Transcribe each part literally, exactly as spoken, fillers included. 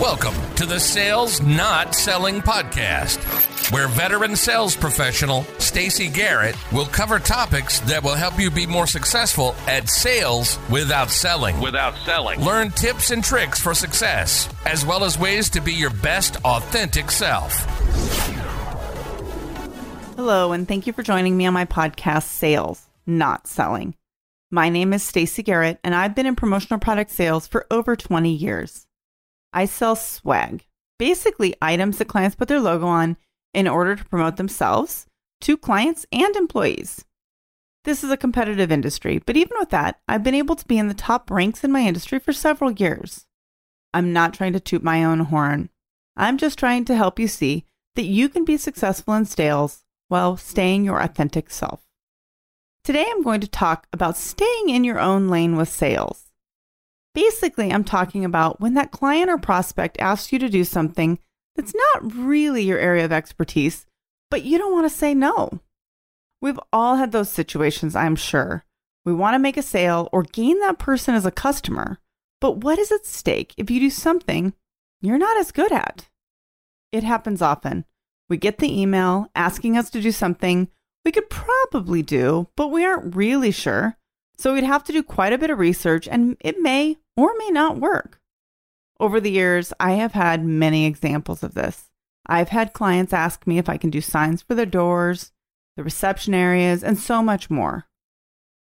Welcome to the Sales Not Selling podcast, where veteran sales professional Stacy Garrett will cover topics that will help you be more successful at sales without selling. Without selling. Learn tips and tricks for success, as well as ways to be your best authentic self. Hello, and thank you for joining me on my podcast, Sales Not Selling. My name is Stacy Garrett, and I've been in promotional product sales for over twenty years. I sell swag, basically items that clients put their logo on in order to promote themselves to clients and employees. This is a competitive industry, but even with that, I've been able to be in the top ranks in my industry for several years. I'm not trying to toot my own horn. I'm just trying to help you see that you can be successful in sales while staying your authentic self. Today, I'm going to talk about staying in your own lane with sales. Basically, I'm talking about when that client or prospect asks you to do something that's not really your area of expertise, but you don't want to say no. We've all had those situations, I'm sure. We want to make a sale or gain that person as a customer, but what is at stake if you do something you're not as good at? It happens often. We get the email asking us to do something we could probably do, but we aren't really sure. So we'd have to do quite a bit of research, and it may or may not work. Over the years, I have had many examples of this. I've had clients ask me if I can do signs for their doors, the reception areas, and so much more.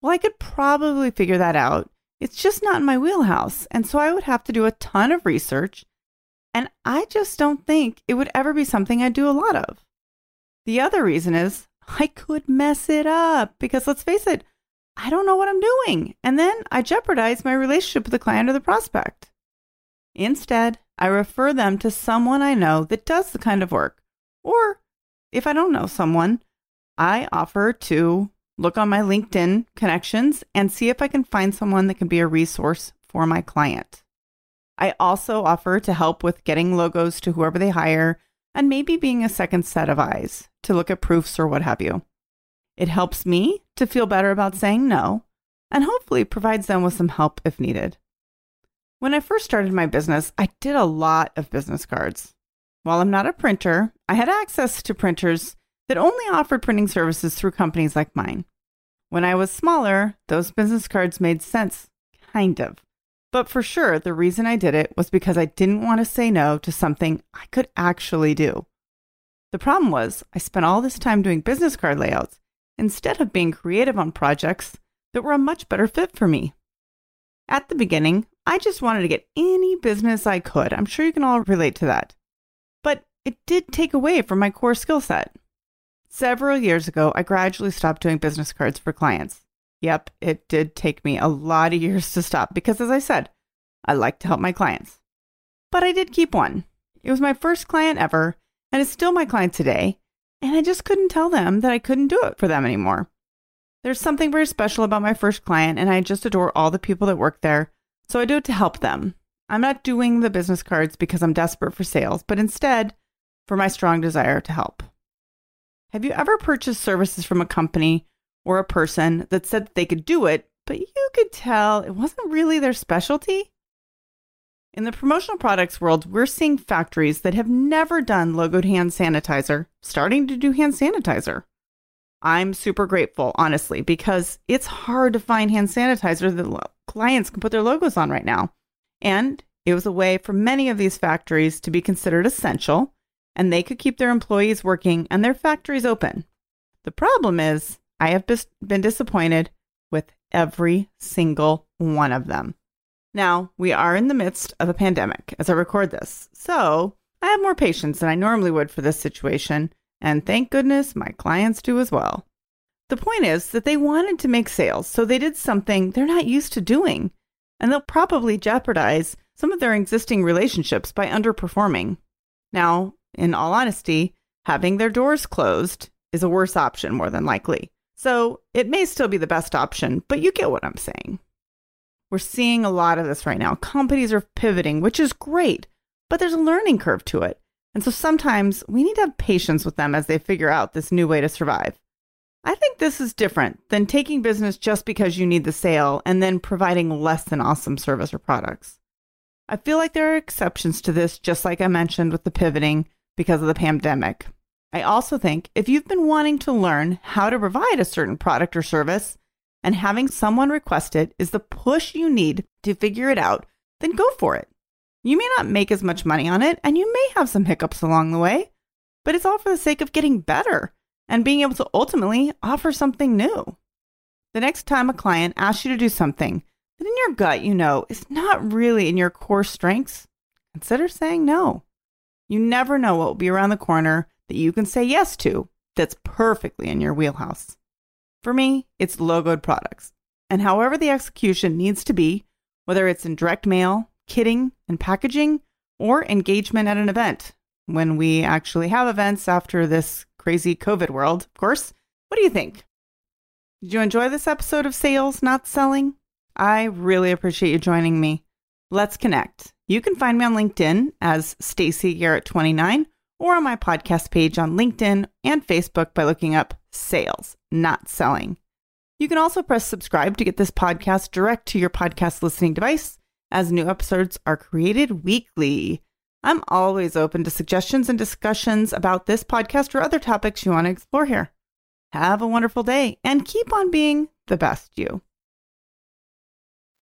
Well, I could probably figure that out. It's just not in my wheelhouse, and so I would have to do a ton of research, and I just don't think it would ever be something I do a lot of. The other reason is I could mess it up, because let's face it, I don't know what I'm doing, and then I jeopardize my relationship with the client or the prospect. Instead, I refer them to someone I know that does the kind of work, or if I don't know someone, I offer to look on my LinkedIn connections and see if I can find someone that can be a resource for my client. I also offer to help with getting logos to whoever they hire and maybe being a second set of eyes to look at proofs or what have you. It helps me to feel better about saying no, and hopefully provides them with some help if needed. When I first started my business, I did a lot of business cards. While I'm not a printer, I had access to printers that only offered printing services through companies like mine. When I was smaller, those business cards made sense, kind of. But for sure, the reason I did it was because I didn't want to say no to something I could actually do. The problem was, I spent all this time doing business card layouts instead of being creative on projects that were a much better fit for me. At the beginning, I just wanted to get any business I could. I'm sure you can all relate to that. But it did take away from my core skill set. Several years ago, I gradually stopped doing business cards for clients. Yep, it did take me a lot of years to stop because, as I said, I like to help my clients. But I did keep one. It was my first client ever, and it's still my client today. And I just couldn't tell them that I couldn't do it for them anymore. There's something very special about my first client, and I just adore all the people that work there, so I do it to help them. I'm not doing the business cards because I'm desperate for sales, but instead for my strong desire to help. Have you ever purchased services from a company or a person that said that they could do it, but you could tell it wasn't really their specialty? In the promotional products world, we're seeing factories that have never done logoed hand sanitizer starting to do hand sanitizer. I'm super grateful, honestly, because it's hard to find hand sanitizer that clients can put their logos on right now. And it was a way for many of these factories to be considered essential, and they could keep their employees working and their factories open. The problem is, I have been disappointed with every single one of them. Now, we are in the midst of a pandemic as I record this, so I have more patience than I normally would for this situation, and thank goodness my clients do as well. The point is that they wanted to make sales, so they did something they're not used to doing, and they'll probably jeopardize some of their existing relationships by underperforming. Now, in all honesty, having their doors closed is a worse option more than likely, so it may still be the best option, but you get what I'm saying. We're seeing a lot of this right now. Companies are pivoting, which is great, but there's a learning curve to it. And so sometimes we need to have patience with them as they figure out this new way to survive. I think this is different than taking business just because you need the sale and then providing less than awesome service or products. I feel like there are exceptions to this, just like I mentioned with the pivoting because of the pandemic. I also think if you've been wanting to learn how to provide a certain product or service and having someone request it is the push you need to figure it out, then go for it. You may not make as much money on it and you may have some hiccups along the way, but it's all for the sake of getting better and being able to ultimately offer something new. The next time a client asks you to do something that in your gut you know is not really in your core strengths, consider saying no. You never know what will be around the corner that you can say yes to that's perfectly in your wheelhouse. For me, it's logoed products. And however the execution needs to be, whether it's in direct mail, kitting and packaging, or engagement at an event, when we actually have events after this crazy COVID world, of course. What do you think? Did you enjoy this episode of Sales Not Selling? I really appreciate you joining me. Let's connect. You can find me on LinkedIn as Stacy Garrett twenty-nine, or on my podcast page on LinkedIn and Facebook by looking up Sales Not Selling. You can also press subscribe to get this podcast direct to your podcast listening device, as new episodes are created weekly. I'm always open to suggestions and discussions about this podcast or other topics you want to explore here. Have a wonderful day and keep on being the best you.